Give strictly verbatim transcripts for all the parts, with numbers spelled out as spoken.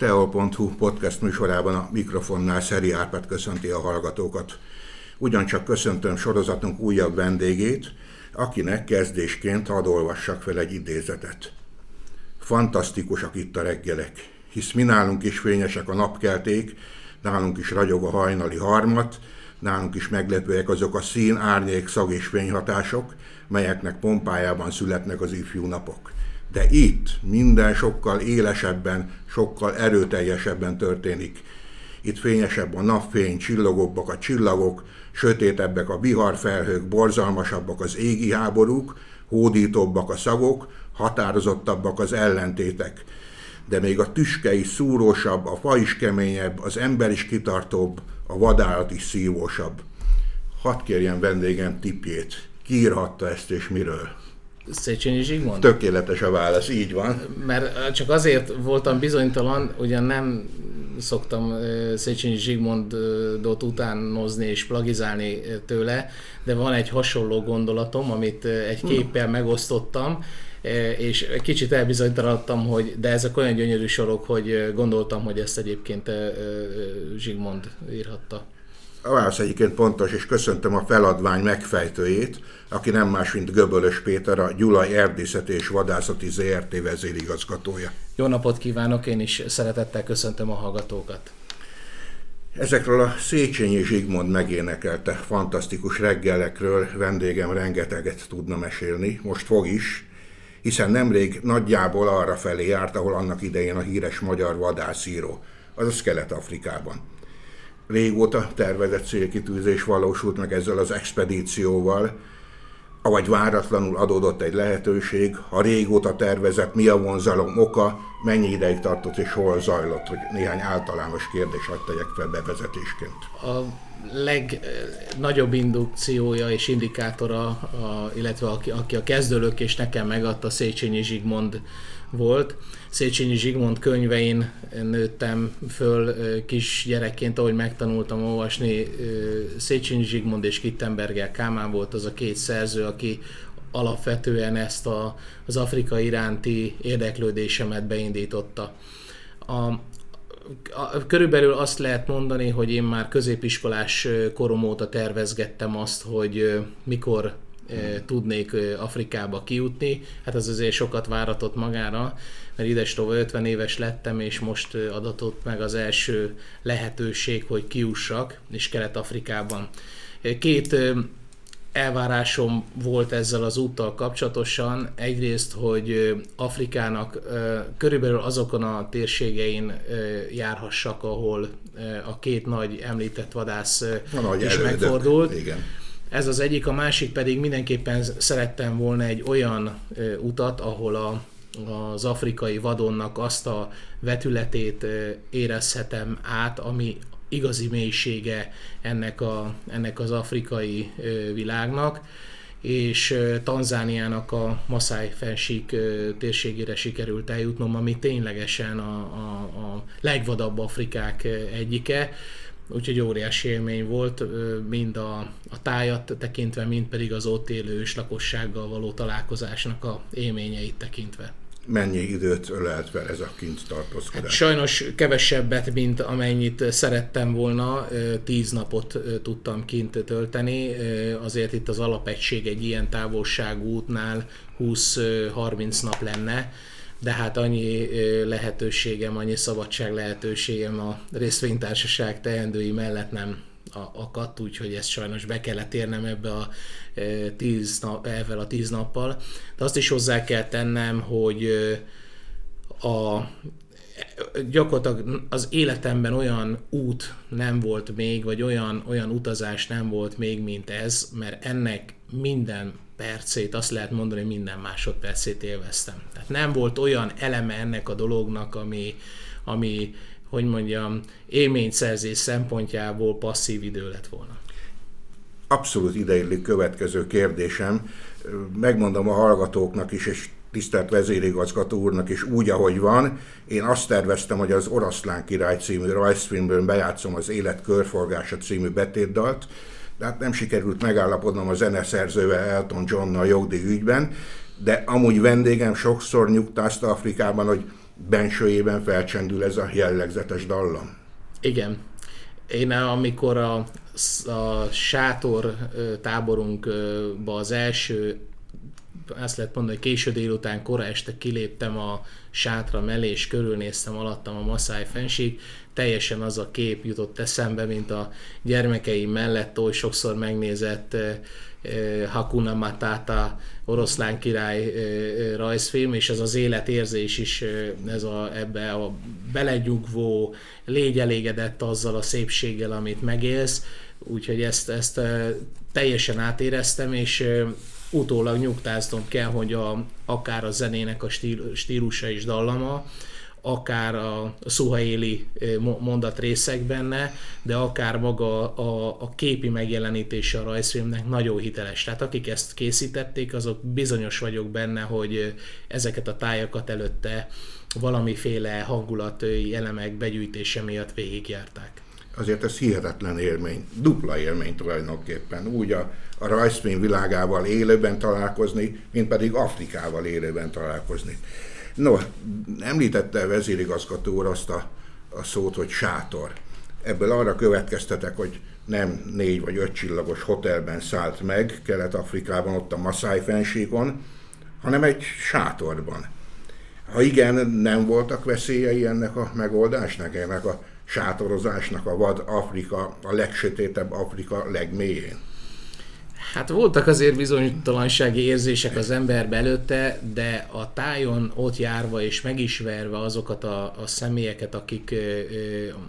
Teo.hu podcast műsorában a mikrofonnál Szeli Árpád köszönti a hallgatókat. Ugyancsak köszöntöm sorozatunk újabb vendégét, akinek kezdésként hadd olvassak fel egy idézetet. Fantasztikusak itt a reggelek, hisz mi nálunk is fényesek a napkelték, nálunk is ragyog a hajnali harmat, nálunk is meglepőek azok a szín, árnyék, szag és fényhatások, melyeknek pompájában születnek az ifjú napok. De itt minden sokkal élesebben, sokkal erőteljesebben történik. Itt fényesebb a napfény, csillogóbbak a csillagok, sötétebbek a viharfelhők, borzalmasabbak az égi háborúk, hódítóbbak a szagok, határozottabbak az ellentétek. De még a tüske is szúrósabb, a fa is keményebb, az ember is kitartóbb, a vadállat is szívósabb. Hadd kérjen vendégem tippjét. Ki írhatta ezt és miről? Széchenyi Zsigmond? Tökéletes a válasz, így van. Mert csak azért voltam bizonytalan, ugyan nem szoktam Széchenyi Zsigmondot utánozni és plagizálni tőle, de van egy hasonló gondolatom, amit egy képpel megosztottam, és kicsit elbizonytalanodtam, hogy de ezek olyan gyönyörű sorok, hogy gondoltam, hogy ezt egyébként Zsigmond írhatta. A válasz egyébként pontos, és köszöntöm a feladvány megfejtőjét, aki nem más, mint Gőbölös Péter, a Gyulaj Erdészeti és Vadászati zé er té vezérigazgatója. Jó napot kívánok, én is szeretettel köszöntöm a hallgatókat. Ezekről a Széchenyi Zsigmond megénekelte fantasztikus reggelekről vendégem rengeteget tudna mesélni, most fog is, hiszen nemrég nagyjából arra felé járt, ahol annak idején a híres magyar vadászíró, azaz Kelet-Afrikában. Régóta tervezett célkitűzés valósult meg ezzel az expedícióval, avagy váratlanul adódott egy lehetőség, a régóta tervezett mi a vonzalom oka, mennyi ideig tartott és hol zajlott, hogy néhány általános kérdést hadd tegyek fel bevezetésként. A legnagyobb indukciója és indikátora, a, illetve aki, aki a kezdőlök és nekem megadta, Széchenyi Zsigmond volt. Széchenyi Zsigmond könyvein nőttem föl kisgyerekként, ahogy megtanultam olvasni. Széchenyi Zsigmond és Kittenberger Kálmán volt az a két szerző, aki alapvetően ezt a, az Afrika iránti érdeklődésemet beindította. A, a, körülbelül azt lehet mondani, hogy én már középiskolás korom óta tervezgettem azt, hogy mikor tudnék Afrikába kijutni. Hát ez azért sokat váratott magára, mert idestova ötven éves lettem, és most adatott meg az első lehetőség, hogy kijussak, és Kelet-Afrikában. Két elvárásom volt ezzel az úttal kapcsolatosan. Egyrészt, hogy Afrikának körülbelül azokon a térségein járhassak, ahol a két nagy említett vadász nagy is elődök megfordult. Igen. Ez az egyik, a másik pedig mindenképpen szerettem volna egy olyan ö, utat, ahol a, az afrikai vadonnak azt a vetületét ö, érezhetem át, ami igazi mélysége ennek, a, ennek az afrikai ö, világnak, és ö, Tanzániának a Masái-fennsík térségére sikerült eljutnom, ami ténylegesen a, a, a legvadabb Afrikák egyike. Úgyhogy óriási élmény volt, mind a, a tájat tekintve, mind pedig az ott élő és lakossággal való találkozásnak a élményeit tekintve. Mennyi időt ölelt fel ez a kint tartózkodás? Hát sajnos kevesebbet, mint amennyit szerettem volna. Tíz napot tudtam kint tölteni. Azért itt az alapegység egy ilyen távolságú útnál húsz-harminc nap lenne. De hát annyi lehetőségem, annyi szabadság lehetőségem a részvénytársaság teendői mellett nem akadt, úgyhogy ezt sajnos be kellett érnem ebbe a tíz, ebben a tíz nappal. De azt is hozzá kell tennem, hogy a, gyakorlatilag az életemben olyan út nem volt még, vagy olyan, olyan utazás nem volt még, mint ez, mert ennek minden percét, azt lehet mondani, minden másodpercét élveztem. Tehát nem volt olyan eleme ennek a dolognak, ami, ami hogy mondjam, élményszerzés szempontjából passzív idő lett volna. Abszolút ideillik következő kérdésem. Megmondom a hallgatóknak is, és tisztelt vezérigazgató úrnak is úgy, ahogy van. Én azt terveztem, hogy az Oroszlán Király című rajzfilmből bejátszom az Élet körforgása című betétdalt, de hát nem sikerült megállapodnom a zeneszerzővel, Elton Johnnal jogdíj ügyben, de amúgy vendégem sokszor nyugtázta Afrikában, hogy bensőjében felcsendül ez a jellegzetes dallam. Igen. Én amikor a, a sátor táborunkba az első, azt lehet mondani, hogy késő délután, kora este kiléptem a sátra mellé, és körülnéztem alattam a Masái-fennsík, teljesen az a kép jutott eszembe, mint a gyermekeim mellett oly sokszor megnézett Hakuna Matata, Oroszlán Király rajzfilm, és ez az életérzés is ez a, ebbe a belegyugvó, légy elégedett azzal a szépséggel, amit megélsz, úgyhogy ezt, ezt teljesen átéreztem, és utólag nyugtáznom kell, hogy a, akár a zenének a stílusa és dallama, akár a szuahéli mondatrészek benne, de akár maga a, a képi megjelenítése a rajzfilmnek nagyon hiteles. Tehát akik ezt készítették, azok bizonyos vagyok benne, hogy ezeket a tájakat előtte valamiféle hangulatai elemek begyűjtése miatt végigjárták. Azért ez hihetetlen élmény, dupla élmény tulajdonképpen. Úgy a, a rajzfilm világával élőben találkozni, mint pedig Afrikával élőben találkozni. No, említette a vezérigazgató úr azt a, a szót, hogy sátor. Ebből arra következtetek, hogy nem négy vagy öt csillagos hotelben szállt meg Kelet-Afrikában, ott a Masái-fennsíkon, hanem egy sátorban. Ha igen, nem voltak veszélyei ennek a megoldásnak, ennek a sátorozásnak a vad Afrika, a legsötétebb Afrika legmélyén? Hát voltak azért bizonytalansági érzések az emberbe előtte, de a tájon ott járva és megismerve azokat a, a személyeket, akik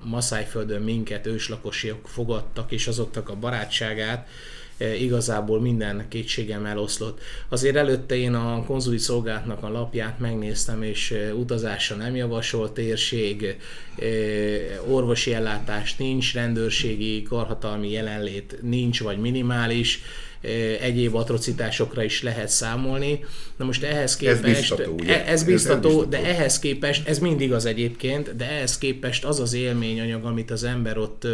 Maszájföldön minket őslakosiak fogadtak, és azoknak a barátságát, igazából minden kétségem eloszlott. Azért előtte én a konzuli szolgálatnak a lapját megnéztem, és utazásra nem javasolt térség, orvosi ellátás nincs, rendőrségi, karhatalmi jelenlét nincs, vagy minimális, egyéb atrocitásokra is lehet számolni. Na most ehhez képest... Ez biztató, ugye? Ez biztató, ez biztató, de ehhez képest, ez mindig az egyébként, de ehhez képest az az élményanyag, amit az ember ott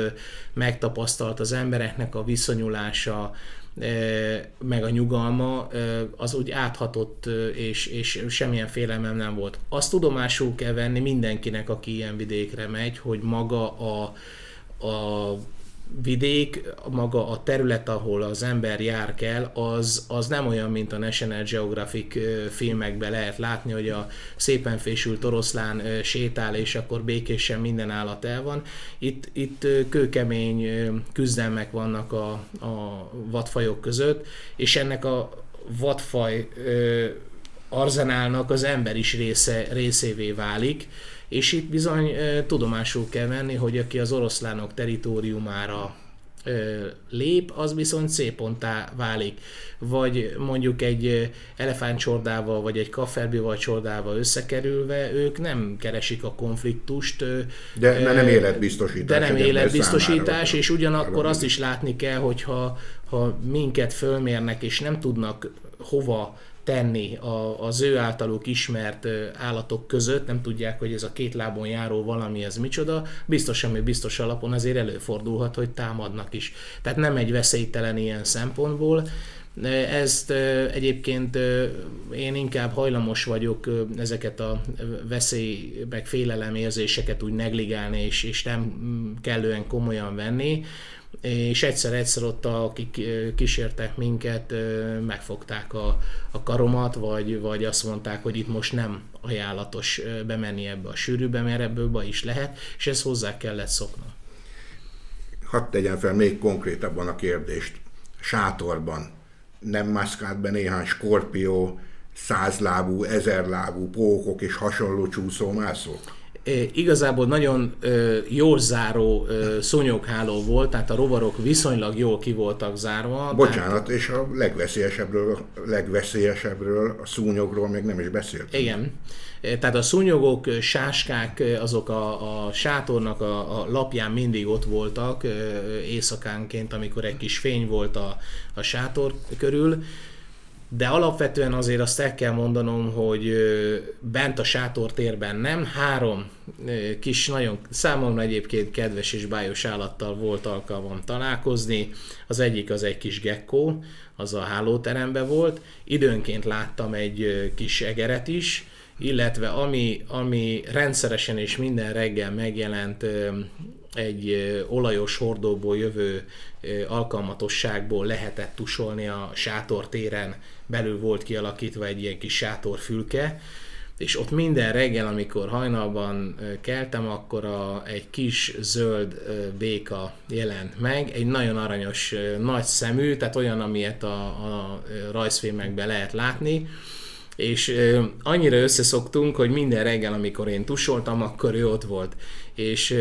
megtapasztalt, az embereknek a viszonyulása, meg a nyugalma, az úgy áthatott, és, és semmilyen félelmem nem volt. Azt tudomásul kell venni mindenkinek, aki ilyen vidékre megy, hogy maga a, a vidék, maga a terület, ahol az ember jár kell, az, az nem olyan, mint a National Geographic filmekben lehet látni, hogy a szépen fésült oroszlán sétál, és akkor békésen minden állat el van. Itt, itt kőkemény küzdelmek vannak a, a vadfajok között, és ennek a vadfaj arzenálnak az ember is része, részévé válik, és itt bizony e, tudomásul kell venni, hogy aki az oroszlánok territóriumára e, lép, az viszont célponttá válik. Vagy mondjuk egy elefántcsordával, vagy egy kafferbival csordával összekerülve, ők nem keresik a konfliktust. De, de nem életbiztosítás. De nem életbiztosítás, és ugyanakkor azt is látni kell, hogyha ha minket fölmérnek, és nem tudnak hova tenni az ő általuk ismert állatok között, nem tudják, hogy ez a két lábon járó valami, ez micsoda, biztos, ami biztos alapon azért előfordulhat, hogy támadnak is. Tehát nem egy veszélytelen ilyen szempontból. Ezt egyébként én inkább hajlamos vagyok ezeket a veszély, meg félelem érzéseket úgy negligálni, és, és nem kellően komolyan venni, és egyszer-egyszer ott, akik kísértek minket, megfogták a, a karomat, vagy, vagy azt mondták, hogy itt most nem ajánlatos bemenni ebbe a sűrűbe, mert ebből baj is lehet, és ezt hozzá kellett szoknom. Hadd tegyen fel még konkrétabban a kérdést. Sátorban nem mászkált be néhány skorpió, százlábú, ezerlábú, pókok és hasonló csúszómászók? Igazából nagyon ö, jól záró ö, szúnyogháló volt, tehát a rovarok viszonylag jól ki voltak zárva. Bocsánat, tehát... és a legveszélyesebbről, legveszélyesebbről, a szúnyogról még nem is beszéltünk. Igen, tehát a szúnyogok, sáskák, azok a, a sátornak a, a lapján mindig ott voltak éjszakánként, amikor egy kis fény volt a, a sátor körül. De alapvetően azért azt el kell mondanom, hogy bent a sátortérben nem, három kis, nagyon számomra egyébként kedves és bájos állattal volt alkalmam találkozni. Az egyik az egy kis gekkó, az a hálóteremben volt. Időnként láttam egy kis egeret is, illetve ami, ami rendszeresen és minden reggel megjelent egy olajos hordóból jövő alkalmatosságból lehetett tusolni a sátortéren, belül volt kialakítva egy ilyen kis sátorfülke, és ott minden reggel, amikor hajnalban keltem, akkor a, egy kis zöld béka jelent meg, egy nagyon aranyos, nagy szemű, tehát olyan, amilyet a, a rajzfilmekben lehet látni, és annyira összeszoktunk, hogy minden reggel, amikor én tusoltam, akkor ő ott volt, és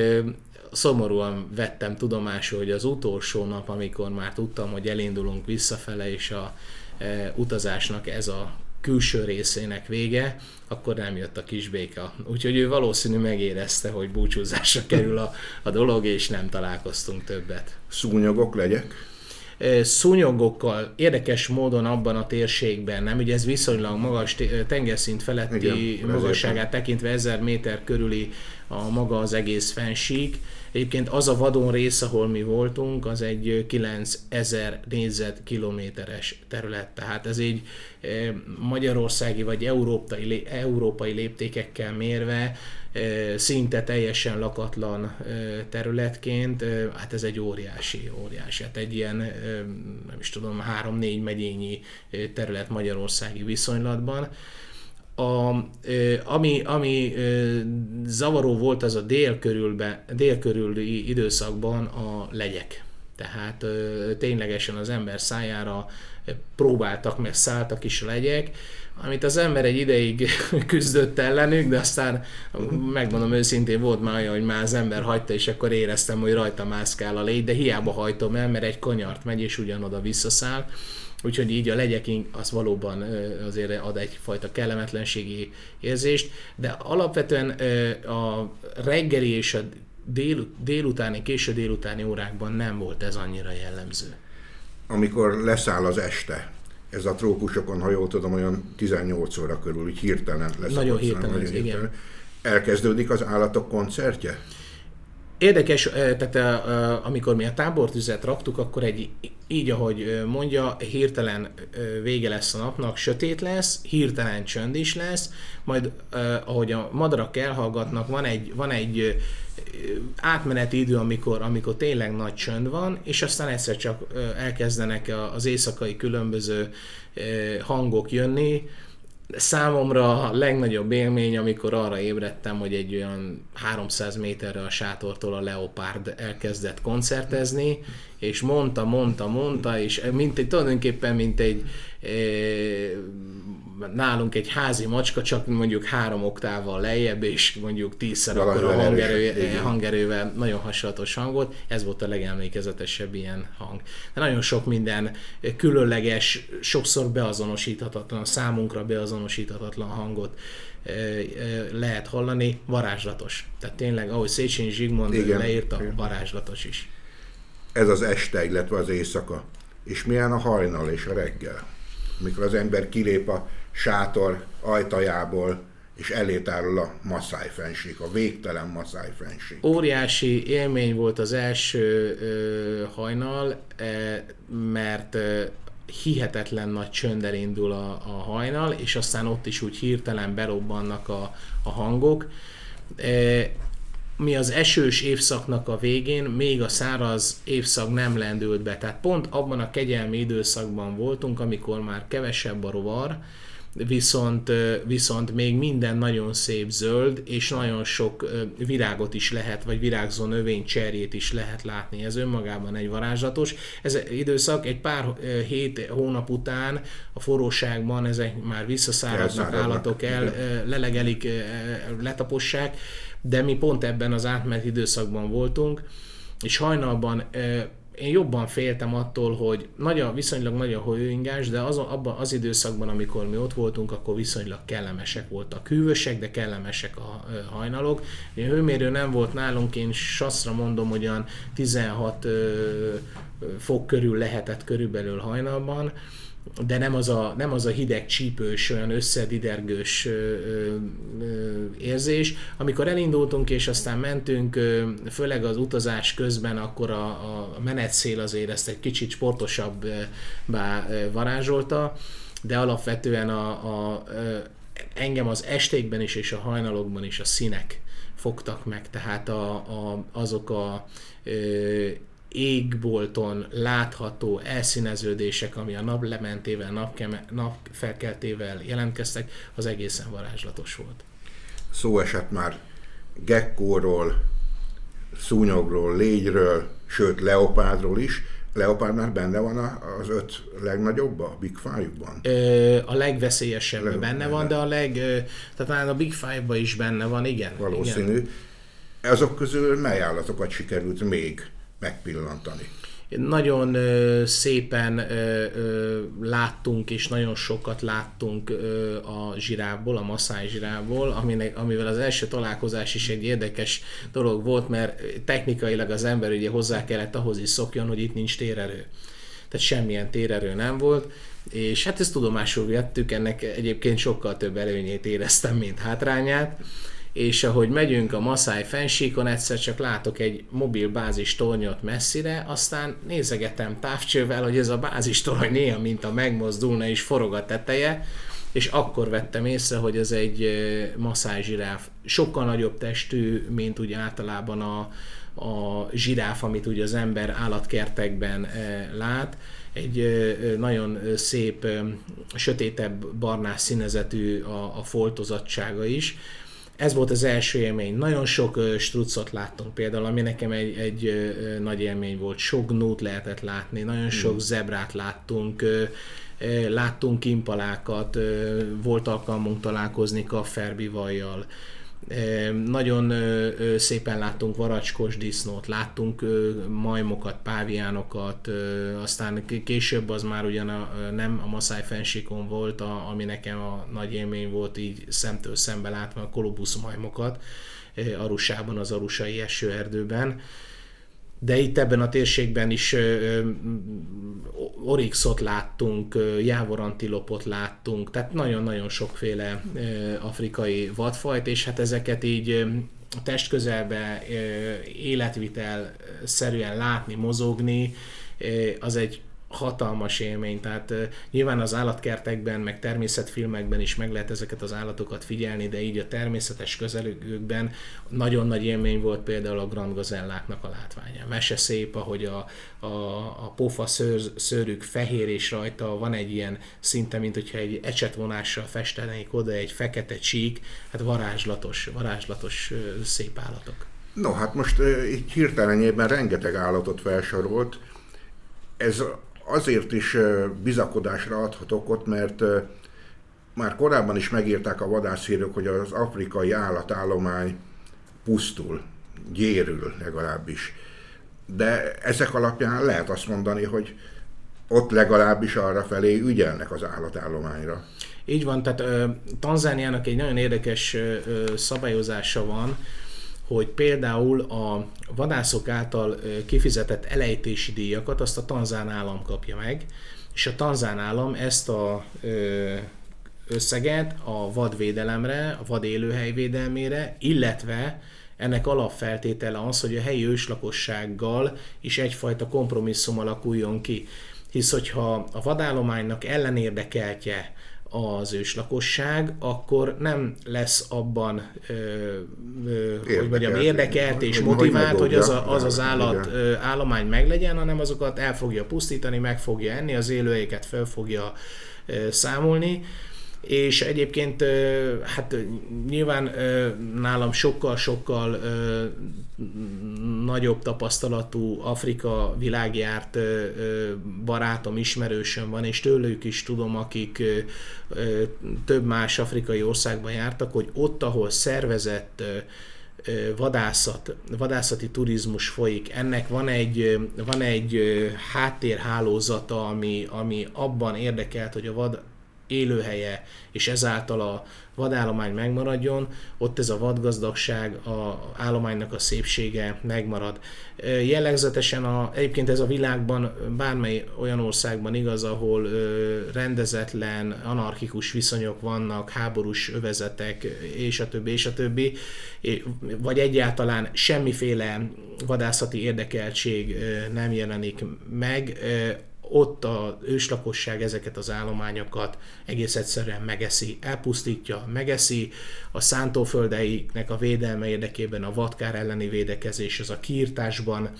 szomorúan vettem tudomásul, hogy az utolsó nap, amikor már tudtam, hogy elindulunk visszafele, és a e, utazásnak ez a külső részének vége, akkor nem jött a kisbéka. Úgyhogy ő valószínű megérezte, hogy búcsúzásra kerül a, a dolog, és nem találkoztunk többet. Szúnyogok legyek? E, szúnyogokkal érdekes módon abban a térségben nem, ugye ez viszonylag magas tengerszint feletti igen, magasságát tekintve ezer méter körüli a maga az egész fennsík. Egyébként az a vadon rész, ahol mi voltunk, az egy kilencezer négyzetkilométeres terület. Tehát ez így magyarországi vagy európai, európai léptékekkel mérve szinte teljesen lakatlan területként, hát ez egy óriási, óriási. Hát egy ilyen, nem is tudom, három-négy megyényi terület magyarországi viszonylatban. A, ami ami zavaró volt az a dél, körülbe, dél körüli időszakban a legyek. Tehát ténylegesen az ember szájára próbáltak, meg szálltak is a legyek, amit az ember egy ideig küzdött ellenük, de aztán megmondom őszintén, volt már olyan, hogy már az ember hagyta, és akkor éreztem, hogy rajta mászkál a légy, de hiába hajtom el, mert egy kanyart megy, és ugyanoda visszaszáll. Úgyhogy így a legyek az valóban azért ad egyfajta kellemetlenségi érzést, de alapvetően a reggeli és a dél, délutáni, késő délutáni órákban nem volt ez annyira jellemző. Amikor leszáll az este, ez a trópusokon, ha jól tudom, olyan tizennyolc óra körül, úgy hirtelen lesz. Nagyon hirtelen, nagyon hirtelen. Igen. Elkezdődik az állatok koncertje? Érdekes, tehát amikor mi a tábortüzet raktuk, akkor egy, így ahogy mondja, hirtelen vége lesz a napnak, sötét lesz, hirtelen csönd is lesz, majd ahogy a madarak elhallgatnak, van egy, van egy átmeneti idő, amikor, amikor tényleg nagy csönd van, és aztán egyszer csak elkezdenek az éjszakai különböző hangok jönni. Számomra a legnagyobb élmény, amikor arra ébredtem, hogy egy olyan háromszáz méterre a sátortól a leopárd elkezdett koncertezni, és mondta, mondta, mondta, és mint egy, tulajdonképpen mint egy e, nálunk egy házi macska, csak mondjuk három oktávval lejjebb, és mondjuk tízszer akkor a hangerő, hangerővel nagyon hasonlatos hangot, ez volt a legemlékezetesebb ilyen hang. De nagyon sok minden különleges, sokszor beazonosíthatatlan, számunkra beazonosíthatatlan hangot lehet hallani, varázslatos. Tehát tényleg, ahogy Széchenyi Zsigmond igen, leírta, igen. Varázslatos is. Ez az este, illetve az éjszaka. És milyen a hajnal és a reggel? Amikor az ember kilép a sátor ajtajából, és elé tárul a Masái-fennsík, a végtelen Masái-fennsík. Óriási élmény volt az első ö, hajnal, e, mert ö, hihetetlen nagy csönddel indul a, a hajnal, és aztán ott is úgy hirtelen berobbannak a, a hangok. E, mi az esős évszaknak a végén, még a száraz évszak nem lendült be. Tehát pont abban a kegyelmi időszakban voltunk, amikor már kevesebb a rovar, viszont, viszont még minden nagyon szép zöld, és nagyon sok virágot is lehet, vagy virágzó növénycserjét is lehet látni. Ez önmagában egy varázslatos. Ez az időszak egy pár hét hónap után a forróságban ezek már visszaszáradnak, állatok el, lelegelik, letapossák, de mi pont ebben az átmeneti időszakban voltunk, és hajnalban én jobban féltem attól, hogy nagy a, viszonylag nagy a hőingás, de az, abban az időszakban, amikor mi ott voltunk, akkor viszonylag kellemesek voltak. Hűvösek, de kellemesek a hajnalok. A hőmérő nem volt nálunk, én saszra mondom, hogy olyan tizenhat fok körül lehetett körülbelül hajnalban, de nem az a, nem az a hideg, csípős, olyan összedidergős érzés. Amikor elindultunk és aztán mentünk, ö, főleg az utazás közben, akkor a, a menetszél azért ezt egy kicsit sportosabbá varázsolta, de alapvetően a, a, engem az estékben is és a hajnalokban is a színek fogtak meg, tehát a, a, azok a ö, égbolton látható elszíneződések, ami a naplementével, napkeme, napfelkeltével jelentkeztek, az egészen varázslatos volt. Szó esett már gekkóról, szúnyogról, légyről, sőt leopárdról is. Leopárd már benne van az öt legnagyobban, a Big Five-ban? A legveszélyesebben Le- benne van, de a leg... Tehát már a Big Five-ban is benne van, igen. Valószínű. Igen. Azok közül mely állatokat sikerült még megpillantani? Nagyon szépen láttunk, és nagyon sokat láttunk a zsiráfból, a maszáj zsiráfból, aminek, amivel az első találkozás is egy érdekes dolog volt, mert technikailag az ember ugye hozzá kellett ahhoz is szokjon, hogy itt nincs térerő. Tehát semmilyen térerő nem volt, és hát ezt tudomásul vettük, ennek egyébként sokkal több előnyét éreztem, mint hátrányát. És ahogy megyünk a Masái-fennsíkon, egyszer csak látok egy mobil bázistornyot messzire, aztán nézegetem távcsővel, hogy ez a bázistorony néha mintha megmozdulna és forog a teteje, és akkor vettem észre, hogy ez egy maszáj zsiráf. Sokkal nagyobb testű, mint ugye általában a, a zsiráf, amit ugye az ember állatkertekben lát. Egy nagyon szép, sötétebb, barnás színezetű a, a foltozatsága is. Ez volt az első élmény. Nagyon sok struccot láttunk például, ami nekem egy, egy nagy élmény volt. Sok gnút lehetett látni, nagyon sok zebrát láttunk, láttunk impalákat, volt alkalmunk találkozni kafferbivajjal. Nagyon szépen láttunk varacskos disznót, láttunk majmokat, páviánokat, aztán később az már ugyan a, nem a Masái-fennsíkon volt, a, ami nekem a nagy élmény volt így szemtől szembe látva a kolobusz majmokat Arusában, az arusai esőerdőben. De itt ebben a térségben is orixot láttunk, jávorantilopot láttunk, tehát nagyon-nagyon sokféle afrikai vadfajt, és hát ezeket így testközelbe életvitel szerűen látni, mozogni, az egy hatalmas élmény, tehát nyilván az állatkertekben, meg természetfilmekben is meg lehet ezeket az állatokat figyelni, de így a természetes közelükben nagyon nagy élmény volt például a grand gazelláknak a látványa. Mese szép, ahogy a, a, a pofa szőr, szőrük fehér, és rajta van egy ilyen szinte, mint hogyha egy ecsetvonással festenék oda egy fekete csík, hát varázslatos, varázslatos szép állatok. No, hát most így hirtelenjében rengeteg állatot felsorolt. Ez azért is bizakodásra adhatok ott, mert már korábban is megírták a vadászhírok, hogy az afrikai állatállomány pusztul, gyérül legalábbis. De ezek alapján lehet azt mondani, hogy ott legalábbis arra felé ügyelnek az állatállományra. Így van, tehát Tanzániának egy nagyon érdekes szabályozása van, hogy például a vadászok által kifizetett elejtési díjakat azt a tanzán állam kapja meg, és a tanzán állam ezt az összeget a vadvédelemre, a vadélőhely védelmére, illetve ennek alapfeltétele az, hogy a helyi őslakossággal is egyfajta kompromisszum alakuljon ki. Hisz, hogyha a vadállománynak ellenérdekeltje az őslakosság, akkor nem lesz abban ö, ö, hogy mondjam, érdekelt és motivált, hogy az a, az, az állat ö, állomány meglegyen, hanem azokat el fogja pusztítani, meg fogja enni, az élőhelyeket fel fogja ö, számolni. És egyébként hát nyilván nálam sokkal-sokkal nagyobb tapasztalatú Afrika világjárt barátom, ismerősöm van, és tőlük is tudom, akik több más afrikai országban jártak, hogy ott, ahol szervezett vadászat, vadászati turizmus folyik, ennek van egy, van egy háttérhálózata, ami, ami abban érdekelt, hogy a vad élőhelye, és ezáltal a vadállomány megmaradjon, ott ez a vadgazdagság, az állománynak a szépsége megmarad. Jellegzetesen a, egyébként ez a világban bármely olyan országban igaz, ahol rendezetlen, anarchikus viszonyok vannak, háborús övezetek, és a többi, és a többi, vagy egyáltalán semmiféle vadászati érdekeltség nem jelenik meg, ott az őslakosság ezeket az állományokat egész egyszerűen megeszi, elpusztítja, megeszi. A szántóföldeiknek a védelme érdekében a vadkár elleni védekezés, az a kiirtásban,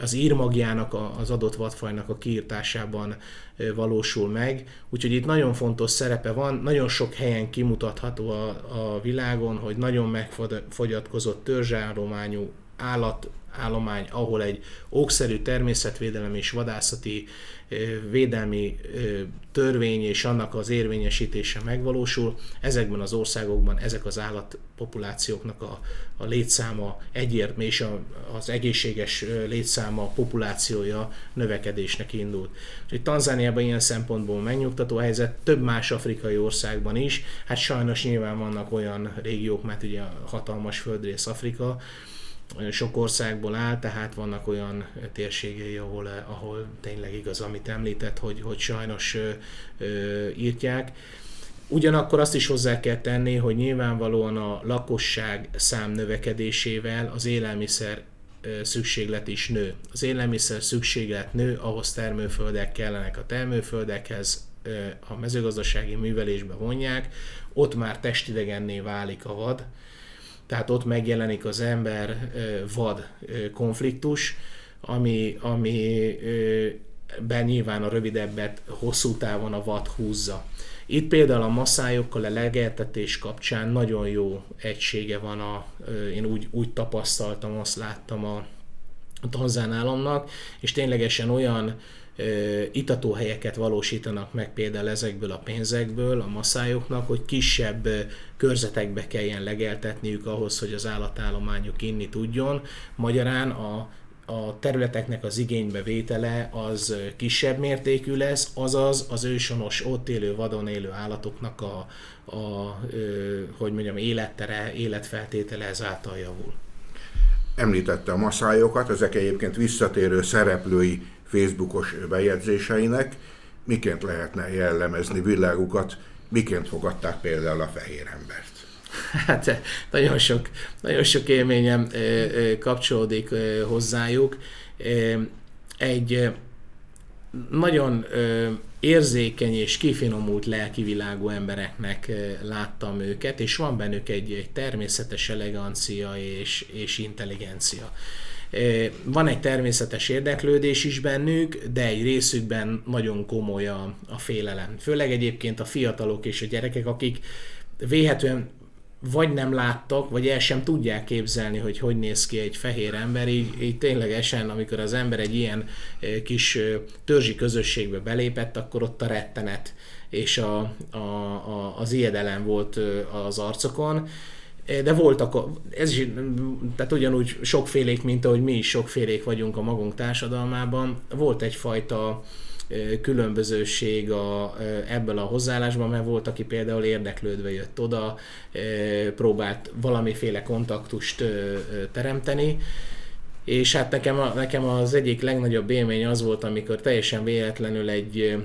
az írmagjának, az adott vadfajnak a kiirtásában valósul meg. Úgyhogy itt nagyon fontos szerepe van, nagyon sok helyen kimutatható a, a világon, hogy nagyon megfogyatkozott törzsállományú állat, állomány, ahol egy okszerű természetvédelem és vadászati védelmi törvény és annak az érvényesítése megvalósul. Ezekben az országokban ezek az állatpopulációknak a, a létszáma egyértelmű, és a, az egészséges létszáma, a populációja növekedésnek indult. Úgyhogy Tanzániában ilyen szempontból megnyugtató a helyzet, több más afrikai országban is. Hát sajnos nyilván vannak olyan régiók, mert ugye hatalmas földrész Afrika, sok országból áll, tehát vannak olyan térségei, ahol, ahol tényleg igaz, amit említett, hogy, hogy sajnos ö, ö, írtják. Ugyanakkor azt is hozzá kell tenni, hogy nyilvánvalóan a lakosság szám növekedésével az élelmiszer szükséglet is nő. Az élelmiszer szükséglet nő, ahhoz termőföldek kellenek. A termőföldekhez a mezőgazdasági művelésbe vonják, ott már testidegenné válik a vad, tehát ott megjelenik az ember-vad konfliktus, ami, amiben nyilván a rövidebbet hosszú távon a vad húzza. Itt például a maszájokkal a legeltetés kapcsán nagyon jó egysége van, a, én úgy, úgy tapasztaltam, azt láttam a tanzán államnak, és ténylegesen olyan itatóhelyeket valósítanak meg például ezekből a pénzekből a maszájoknak, hogy kisebb körzetekbe kelljen legeltetniük ahhoz, hogy az állatállományuk inni tudjon. Magyarán a, a területeknek az igénybevétele az kisebb mértékű lesz, azaz az ősonos ott élő, vadon élő állatoknak a, a ö, hogy mondjam, élettere, életfeltétele ezáltal javul. Említette a maszájokat, ezek egyébként visszatérő szereplői Facebookos bejegyzéseinek. Miként lehetne jellemezni világukat, miként fogadták például a fehér embert? Hát nagyon sok, nagyon sok élményem kapcsolódik hozzájuk. Egy nagyon érzékeny és kifinomult lelkivilágú embereknek láttam őket, és van bennük egy, egy természetes elegancia és, és intelligencia. Van egy természetes érdeklődés is bennük, de egy részükben nagyon komoly a, a félelem. Főleg egyébként a fiatalok és a gyerekek, akik véhetően vagy nem láttak, vagy el sem tudják képzelni, hogy hogy néz ki egy fehér ember. Így, így ténylegesen, amikor az ember egy ilyen kis törzsi közösségbe belépett, akkor ott a rettenet és a, a, a, az ijedelem volt az arcokon. De voltak, ez is, tehát ugyanúgy sokfélék, mint ahogy mi is sokfélék vagyunk a magunk társadalmában, volt egyfajta különbözőség a, ebből a hozzáállásban, mert volt, aki például érdeklődve jött oda, próbált valamiféle kontaktust teremteni, és hát nekem, a, nekem az egyik legnagyobb élmény az volt, amikor teljesen véletlenül egy e,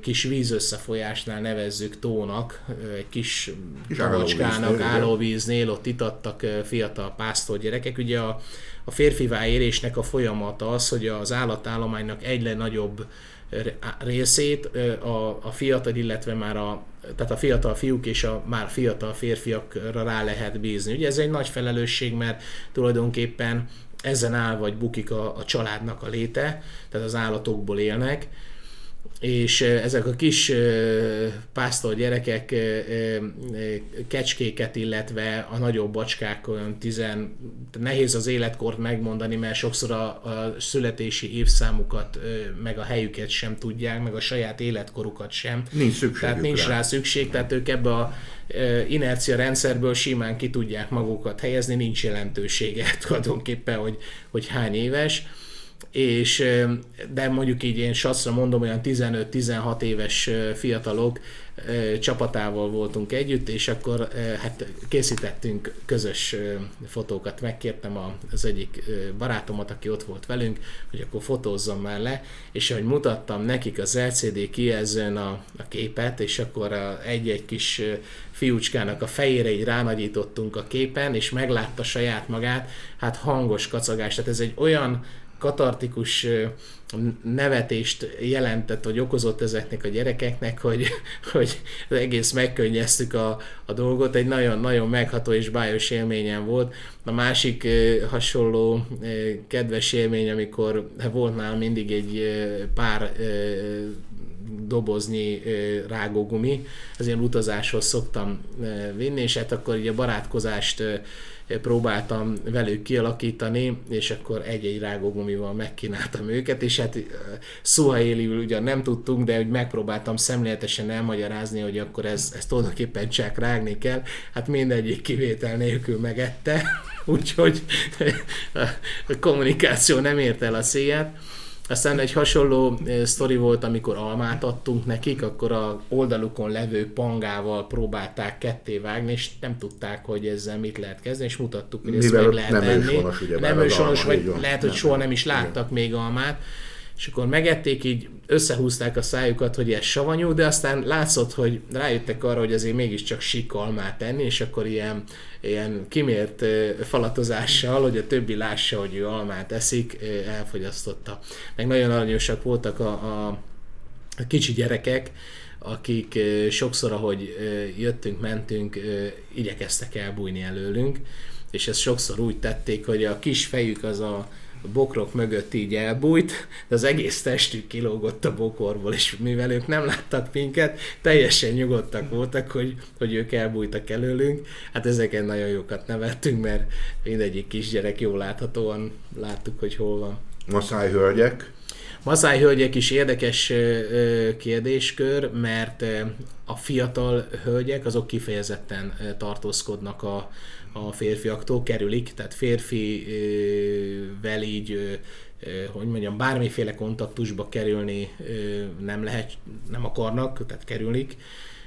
kis vízösszefolyásnál, nevezzük tónak, egy kis tavacskának, állóvíznél, ott itattak fiatal pásztor gyerekek. Ugye a, a férfivá érésnek a folyamata az, hogy az állatállománynak egyre nagyobb részét a, a fiatal, illetve már a, tehát a fiatal fiúk és a már fiatal férfiakra rá lehet bízni. Ugye ez egy nagy felelősség, mert tulajdonképpen ezen áll vagy bukik a, a családnak a léte, tehát az állatokból élnek, és ezek a kis pásztor gyerekek kecskéket, illetve a nagyobb bacskák, olyan tizen, nehéz az életkort megmondani, mert sokszor a, a születési évszámukat, meg a helyüket sem tudják, meg a saját életkorukat sem. Nincs szükségük Tehát nincs rá, rá szükség, tehát ők ebbe a inercia rendszerből simán ki tudják magukat helyezni, nincs jelentősége tulajdonképpen, hogy, hogy hány éves. És, de mondjuk így én saszra mondom, olyan tizenöt-tizenhat éves fiatalok csapatával voltunk együtt, és akkor hát készítettünk közös fotókat. Megkértem az egyik barátomat, aki ott volt velünk, hogy akkor fotózzam már le, és ahogy mutattam nekik az el cé dé kijelzőn a, a képet, és akkor a, egy-egy kis fiúcskának a fejére így ránagyítottunk a képen, és meglátta saját magát, hát hangos kacagás, tehát ez egy olyan katartikus nevetést jelentett, vagy okozott ezeknek a gyerekeknek, hogy, hogy egész megkönnyeztük a, a dolgot. Egy nagyon-nagyon megható és bájos élményem volt. A másik hasonló kedves élmény, amikor volt nálam mindig egy pár doboznyi rágógumi, az ilyen utazáshoz szoktam vinni, és hát akkor így a barátkozást próbáltam velük kialakítani, és akkor egy-egy rágógumival megkínáltam őket, és hát szuahéliül ugyan nem tudtunk, de úgy megpróbáltam szemléletesen elmagyarázni, hogy akkor ez, ezt tulajdonképpen csak rágni kell, hát mindegyik kivétel nélkül megette, úgyhogy a kommunikáció nem ért el a célját. Aztán egy hasonló sztori volt, amikor almát adtunk nekik, akkor a oldalukon levő pangával próbálták ketté vágni, és nem tudták, hogy ezzel mit lehet kezdeni, és mutattuk, hogy ezt meg lehet enni. Nem őshonos, vagy lehet, nem, hogy soha nem is láttak igen. még almát. És akkor megették, így összehúzták a szájukat, hogy ez savanyú, de aztán látszott, hogy rájöttek arra, hogy azért mégiscsak sík almát enni, és akkor ilyen, ilyen kimért falatozással, hogy a többi lássa, hogy ő almát eszik, elfogyasztotta. Meg nagyon aranyosak voltak a, a, a kicsi gyerekek, akik sokszor, ahogy jöttünk, mentünk, igyekeztek elbújni előlünk, és ezt sokszor úgy tették, hogy a kis fejük az a A bokrok mögött így elbújt, de az egész testük kilógott a bokorból, és mivel ők nem láttak minket, teljesen nyugodtak voltak, hogy, hogy ők elbújtak előlünk. Hát ezeken nagyon jókat nevettünk, mert mindegyik kisgyerek jól láthatóan láttuk, hogy hol van. Maszáj hölgyek? Maszáj hölgyek is érdekes kérdéskör, mert a fiatal hölgyek azok kifejezetten tartózkodnak a a férfiaktól, kerülik, tehát férfivel így, hogy mondjam, bármiféle kontaktusba kerülni nem lehet, nem akarnak, tehát kerülik.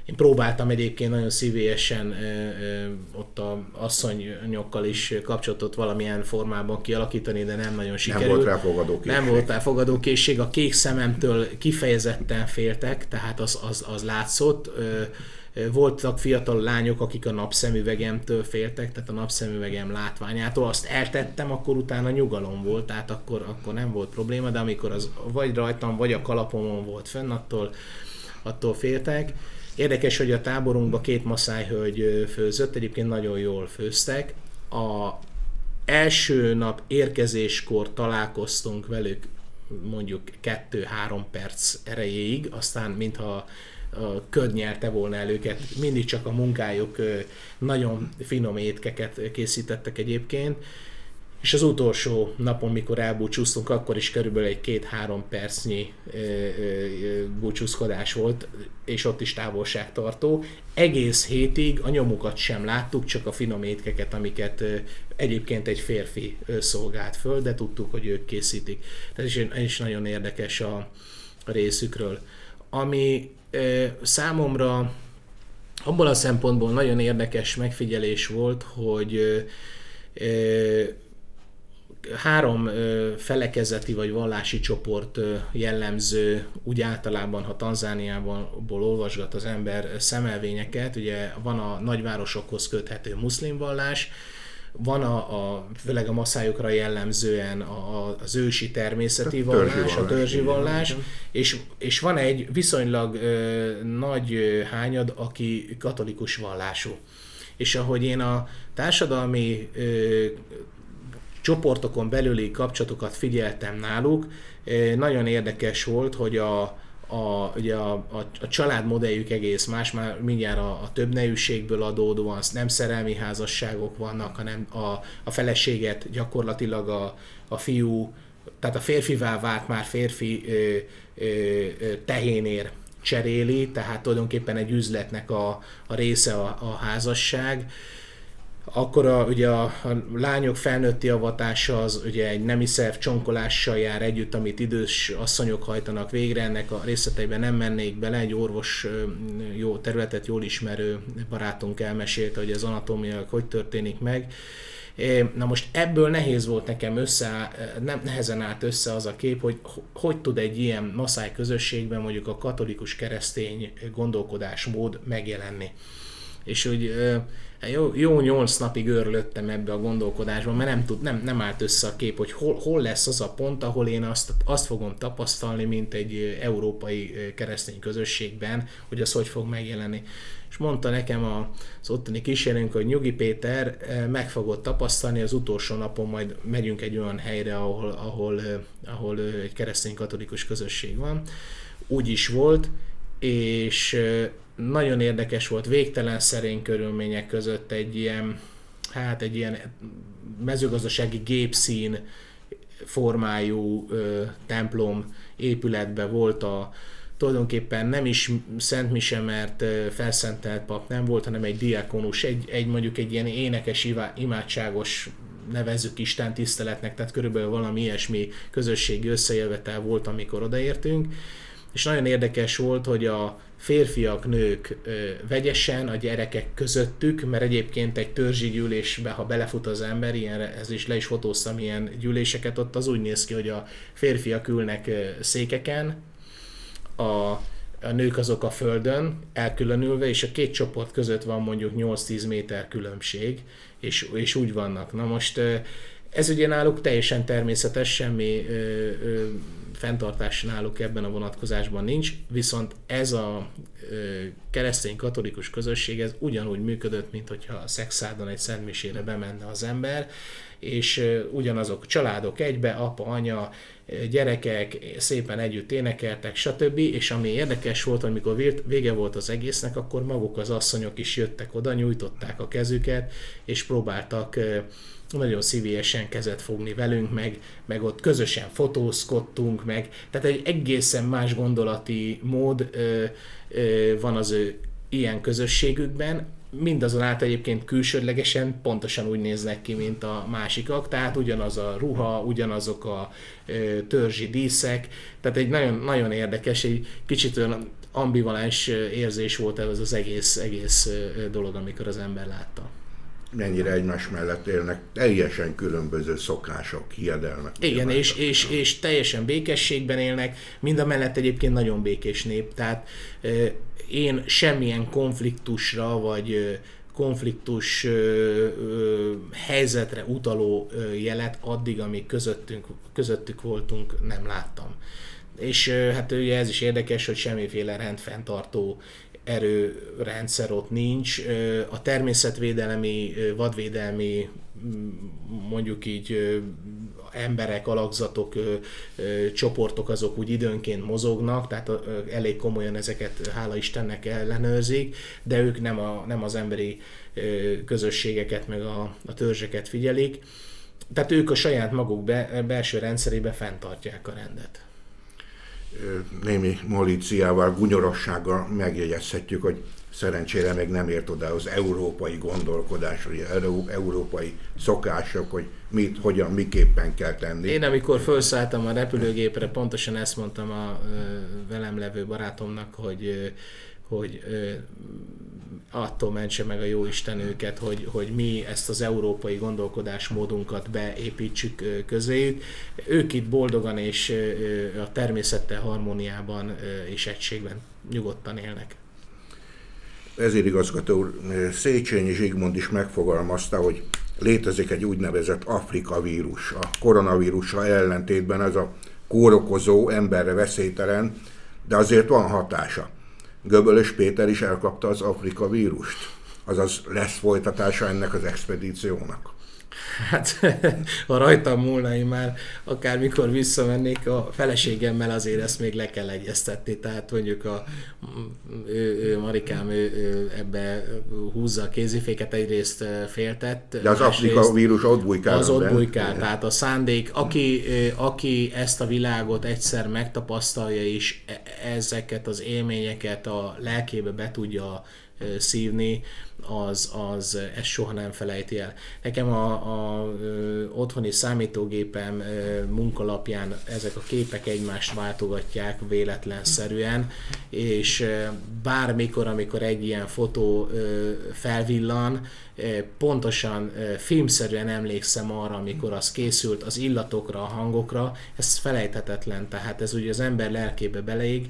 Én próbáltam egyébként nagyon szívélyesen ott az asszonyokkal is kapcsolatot valamilyen formában kialakítani, de nem nagyon sikerült. Nem volt rá fogadókészség. Nem volt rá fogadókészség. A kék szememtől kifejezetten féltek, tehát az, az, az látszott. Voltak fiatal lányok, akik a napszemüvegemtől féltek, tehát a napszemüvegem látványától. Azt eltettem, akkor utána nyugalom volt, tehát akkor, akkor nem volt probléma, de amikor az vagy rajtam, vagy a kalapomon volt fenn, attól, attól féltek. Érdekes, hogy a táborunkban két maszájhölgy főzött, egyébként nagyon jól főztek. A első nap érkezéskor találkoztunk velük mondjuk kettő-három perc erejéig, aztán mintha a köd nyelte volna el őket. Mindig csak a munkájuk, nagyon finom étkeket készítettek egyébként. És az utolsó napon, mikor elbúcsúztunk, akkor is körülbelül egy két-három percnyi búcsúzkodás volt, és ott is távolságtartó. Egész hétig a nyomukat sem láttuk, csak a finom étkeket, amiket egyébként egy férfi szolgált föl, de tudtuk, hogy ők készítik. Tehát is, is nagyon érdekes a részükről. Ami számomra abból a szempontból nagyon érdekes megfigyelés volt, hogy három felekezeti vagy vallási csoport jellemző, úgy általában, ha Tanzániából olvasgat az ember szemelvényeket, ugye van a nagyvárosokhoz köthető muszlim vallás, van a, a főleg a maszájokra jellemzően a, a, az ősi természeti vallás, vallás, a törzsi vallás, és, és van egy viszonylag ö, nagy ö, hányad, aki katolikus vallású. És ahogy én a társadalmi ö, csoportokon belüli kapcsolatokat figyeltem náluk, ö, nagyon érdekes volt, hogy a A, ugye a, a, a családmodelljük egész más, már mindjárt a, a több nejűségből adódóan nem szerelmi házasságok vannak, hanem a, a feleséget gyakorlatilag a, a fiú, tehát a férfivá vált már férfi ö, ö, tehénér cseréli, tehát tulajdonképpen egy üzletnek a, a része a, a házasság. Akkor a, ugye a, a lányok felnőtti avatása az ugye egy nemi szerv csonkolással jár együtt, amit idős asszonyok hajtanak végre, ennek a részleteiben nem mennék bele, egy orvos jó területet jól ismerő barátunk elmesélte, hogy az anatómiailag hogy történik meg. Na most ebből nehéz volt nekem össze, nem, nehezen állt össze az a kép, hogy hogy tud egy ilyen maszáj közösségben mondjuk a katolikus keresztény gondolkodásmód megjelenni. És úgy jó, jó nyolc napig őrlődtem ebbe a gondolkodásban, mert nem, tud, nem, nem állt össze a kép, hogy hol, hol lesz az a pont, ahol én azt, azt fogom tapasztalni, mint egy európai keresztény közösségben, hogy az hogy fog megjelenni. És mondta nekem az ottani kísérőnk, hogy Nyugi Péter, meg fogod tapasztalni, az utolsó napon majd megyünk egy olyan helyre, ahol, ahol, ahol egy keresztény-katolikus közösség van. Úgy is volt, és nagyon érdekes volt, végtelen szerény körülmények között egy ilyen, hát egy ilyen mezőgazdasági gépszín formájú ö, templom épületben volt a, tulajdonképpen nem is szentmise, mert felszentelt pap nem volt, hanem egy diakonus, egy, egy mondjuk egy ilyen énekes, imádságos, nevezzük Isten tiszteletnek, tehát körülbelül valami ilyesmi közösségi összejövetel volt, amikor odaértünk. És nagyon érdekes volt, hogy a férfiak, nők ö, vegyesen, a gyerekek közöttük, mert egyébként egy törzsi gyűlésbe, ha belefut az ember, ilyenre, ez is le is fotóztam ilyen gyűléseket, ott az úgy néz ki, hogy a férfiak ülnek ö, székeken, a, a nők azok a földön, elkülönülve, és a két csoport között van mondjuk nyolc-tíz méter különbség, és, és úgy vannak. Na most ö, ez ugye náluk teljesen természetes, semmi ö, ö, fenntartás náluk ebben a vonatkozásban nincs, viszont ez a keresztény-katolikus közösség ez ugyanúgy működött, mint hogyha a Szekszárdon egy szentmisére bemenne az ember, és ö, ugyanazok családok egybe, apa, anya, gyerekek szépen együtt énekeltek, stb. És ami érdekes volt, amikor vége volt az egésznek, akkor maguk az asszonyok is jöttek oda, nyújtották a kezüket, és próbáltak ö, nagyon szívélyesen kezet fogni velünk, meg, meg ott közösen fotózkodtunk, meg, tehát egy egészen más gondolati mód ö, ö, van az ő ilyen közösségükben, mindazonáltal egyébként külsődlegesen pontosan úgy néznek ki, mint a másikak, tehát ugyanaz a ruha, ugyanazok a ö, törzsi díszek, tehát egy nagyon, nagyon érdekes, egy kicsit olyan ambivalens érzés volt ez az egész, egész dolog, amikor az ember látta. Mennyire egymás mellett élnek, teljesen különböző szokások, hiedelmek. Igen, és, és, és teljesen békességben élnek, mind a mellett egyébként nagyon békés nép, tehát euh, én semmilyen konfliktusra, vagy euh, konfliktus euh, euh, helyzetre utaló euh, jelet addig, amíg közöttünk, közöttük voltunk, nem láttam. És euh, hát ugye ez is érdekes, hogy semmiféle rendfenntartó erőrendszer ott nincs. A természetvédelmi, vadvédelmi, mondjuk így emberek, alakzatok, csoportok azok úgy időnként mozognak, tehát elég komolyan ezeket hála Istennek ellenőrzik, de ők nem, a, nem az emberi közösségeket meg a, a törzseket figyelik. Tehát ők a saját maguk be, belső rendszerében fenntartják a rendet. Némi malíciával, gunyorossággal megjegyezhetjük, hogy szerencsére még nem ért oda az európai gondolkodás, vagy európai szokások, hogy mit, hogyan, miképpen kell tenni. Én amikor felszálltam a repülőgépre, pontosan ezt mondtam a velem levő barátomnak, hogy, hogy attól mentse meg a jóisten őket, hogy, hogy mi ezt az európai gondolkodásmódunkat beépítsük közéjük. Ők itt boldogan és a természettel harmóniában és egységben nyugodtan élnek. Ezért igazgató úr, Széchenyi Zsigmond is megfogalmazta, hogy létezik egy úgynevezett Afrika vírus. A koronavírussal ellentétben ez a kórokozó, emberre veszélytelen, de azért van hatása. Gőbölös Péter is elkapta az Afrika vírust. Azaz lesz folytatása ennek az expedíciónak. Hát, ha rajtam múlna, én már akármikor visszamennék, a feleségemmel azért ezt még le kell egyeztetni. Tehát mondjuk a ő, ő, Marikám ő, ő ebbe húzza a kéziféket, egyrészt féltett. De az Afrika vírus ott bujkál. Az ott bujkál, tehát a szándék. Aki, aki ezt a világot egyszer megtapasztalja és ezeket az élményeket a lelkébe be tudja szívni, az, az ezt soha nem felejti el. Nekem a, a, a otthoni számítógépem munkalapján ezek a képek egymást váltogatják véletlenszerűen, és bármikor, amikor egy ilyen fotó felvillan, pontosan filmszerűen emlékszem arra, amikor az készült, az illatokra, a hangokra, ez felejthetetlen, tehát ez ugye az ember lelkébe beleég.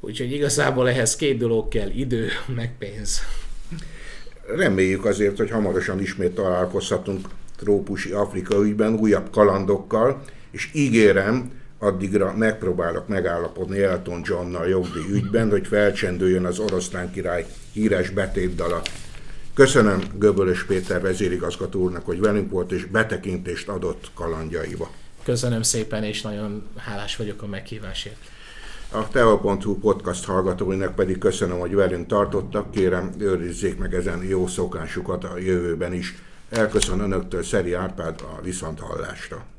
Úgyhogy igazából ehhez két dolog kell, idő, meg pénz. Reméljük azért, hogy hamarosan ismét találkozhatunk trópusi Afrika ügyben újabb kalandokkal, és ígérem, addigra megpróbálok megállapodni Elton Johnnal jogdíj ügyben, hogy felcsendüljön az Oroszlán Király híres betétdala. Köszönöm Gőbölös Péter vezérigazgató úrnak, hogy velünk volt és betekintést adott kalandjaiba. Köszönöm szépen, és nagyon hálás vagyok a meghívásért. A Teo.hu podcast hallgatóinak pedig köszönöm, hogy velünk tartottak. Kérem, őrizzék meg ezen jó szokásukat a jövőben is. Elköszön önöktől Szeli Árpád, a viszonthallásra.